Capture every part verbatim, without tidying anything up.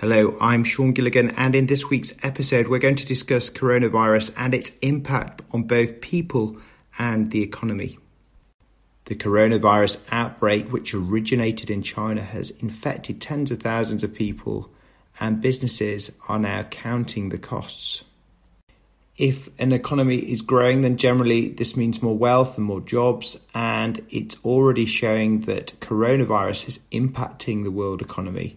Hello, I'm Sean Gilligan, and in this week's episode, we're going to discuss coronavirus and its impact on both people and the economy. The coronavirus outbreak, which originated in China, has infected tens of thousands of people, and businesses are now counting the costs. If an economy is growing, then generally this means more wealth and more jobs, and it's already showing that coronavirus is impacting the world economy,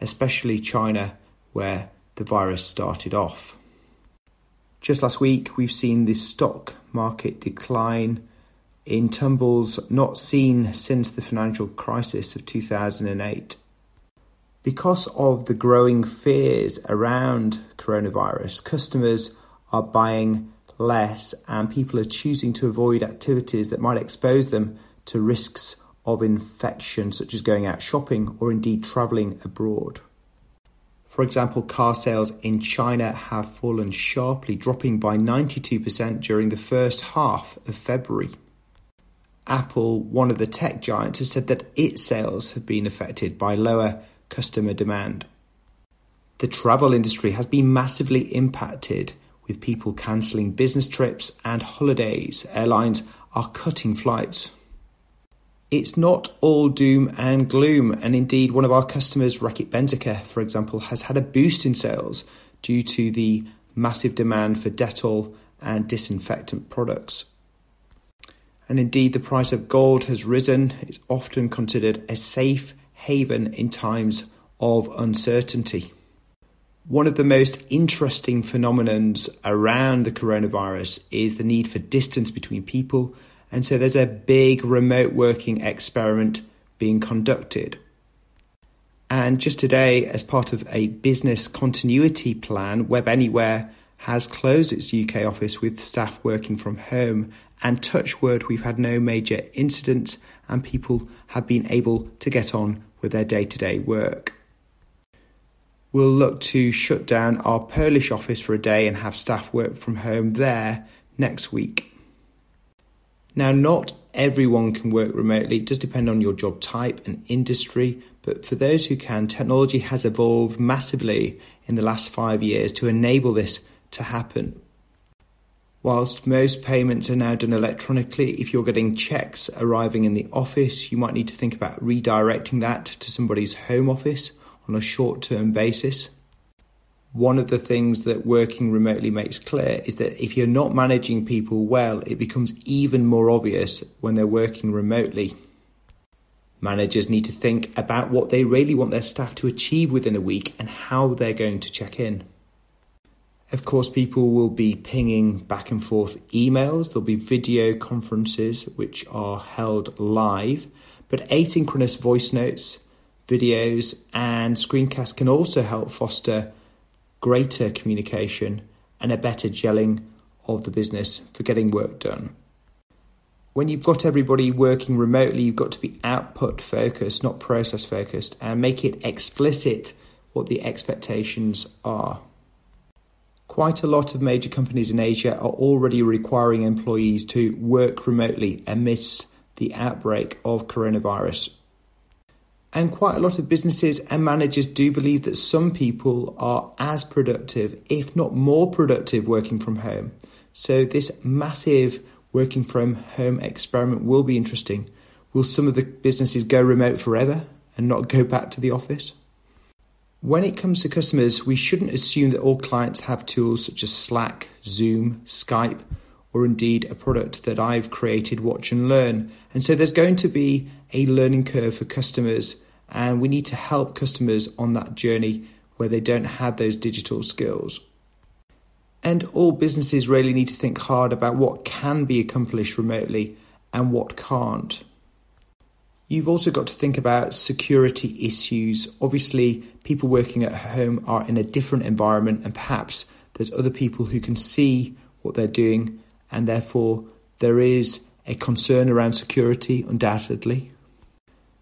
especially China, where the virus started off. Just last week, we've seen the stock market decline in tumbles not seen since the financial crisis of two thousand eight. Because of the growing fears around coronavirus, customers are buying less and people are choosing to avoid activities that might expose them to risks of infection, such as going out shopping or indeed travelling abroad. For example, car sales in China have fallen sharply, dropping by ninety-two percent during the first half of February. Apple, one of the tech giants, has said that its sales have been affected by lower customer demand. The travel industry has been massively impacted, with people cancelling business trips and holidays. Airlines are cutting flights. It's not all doom and gloom, and indeed one of our customers, Reckitt Benckiser, for example, has had a boost in sales due to the massive demand for Dettol and disinfectant products. And indeed the price of gold has risen. It's often considered a safe haven in times of uncertainty. One of the most interesting phenomenons around the coronavirus is the need for distance between people. And so there's a big remote working experiment being conducted. And just today, as part of a business continuity plan, Web Anywhere has closed its U K office with staff working from home. And touch wood, we've had no major incidents and people have been able to get on with their day-to-day work. We'll look to shut down our Polish office for a day and have staff work from home there next week. Now, not everyone can work remotely. It does depend on your job type and industry. But for those who can, technology has evolved massively in the last five years to enable this to happen. Whilst most payments are now done electronically, if you're getting cheques arriving in the office, you might need to think about redirecting that to somebody's home office on a short-term basis. One of the things that working remotely makes clear is that if you're not managing people well, it becomes even more obvious when they're working remotely. Managers need to think about what they really want their staff to achieve within a week and how they're going to check in. Of course, people will be pinging back and forth emails. There'll be video conferences which are held live, but asynchronous voice notes, videos, and screencasts can also help foster greater communication and a better gelling of the business for getting work done. When you've got everybody working remotely, you've got to be output focused, not process focused, and make it explicit what the expectations are. Quite a lot of major companies in Asia are already requiring employees to work remotely amidst the outbreak of coronavirus. And quite a lot of businesses and managers do believe that some people are as productive, if not more productive, working from home. So this massive working from home experiment will be interesting. Will some of the businesses go remote forever and not go back to the office? When it comes to customers, we shouldn't assume that all clients have tools such as Slack, Zoom, Skype, or indeed a product that I've created, Watch and Learn. And so there's going to be a learning curve for customers, and we need to help customers on that journey where they don't have those digital skills. And all businesses really need to think hard about what can be accomplished remotely and what can't. You've also got to think about security issues. Obviously, people working at home are in a different environment, and perhaps there's other people who can see what they're doing, and therefore there is a concern around security, undoubtedly.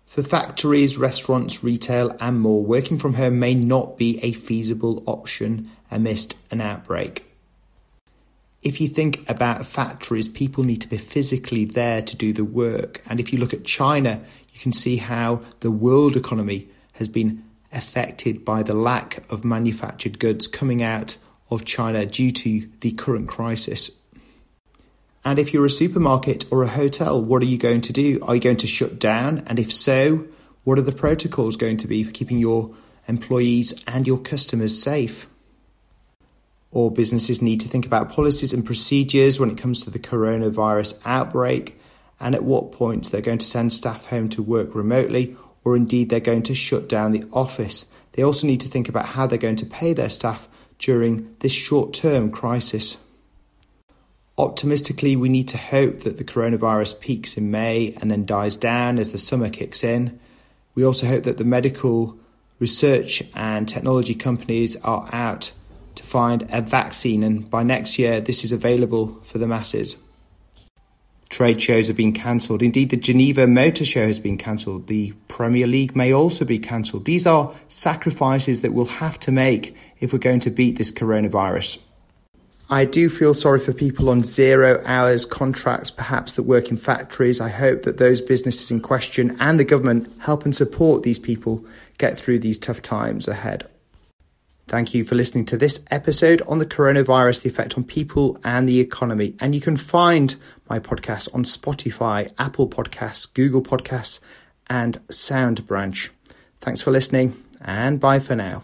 For factories, restaurants, retail and more, working from home may not be a feasible option amidst an outbreak. If you think about factories, people need to be physically there to do the work. And if you look at China, you can see how the world economy has been affected by the lack of manufactured goods coming out of China due to the current crisis. And if you're a supermarket or a hotel, what are you going to do? Are you going to shut down? And if so, what are the protocols going to be for keeping your employees and your customers safe? All businesses need to think about policies and procedures when it comes to the coronavirus outbreak and at what point they're going to send staff home to work remotely, or indeed they're going to shut down the office. They also need to think about how they're going to pay their staff during this short-term crisis. Optimistically, we need to hope that the coronavirus peaks in May and then dies down as the summer kicks in. We also hope that the medical research and technology companies are out to find a vaccine, and by next year this is available for the masses. Trade shows have been cancelled. Indeed, the Geneva Motor Show has been cancelled. The Premier League may also be cancelled. These are sacrifices that we'll have to make if we're going to beat this coronavirus. I do feel sorry for people on zero hours contracts, perhaps that work in factories. I hope that those businesses in question and the government help and support these people get through these tough times ahead. Thank you for listening to this episode on the coronavirus, the effect on people and the economy. And you can find my podcast on Spotify, Apple Podcasts, Google Podcasts, and SoundBranch. Thanks for listening, and bye for now.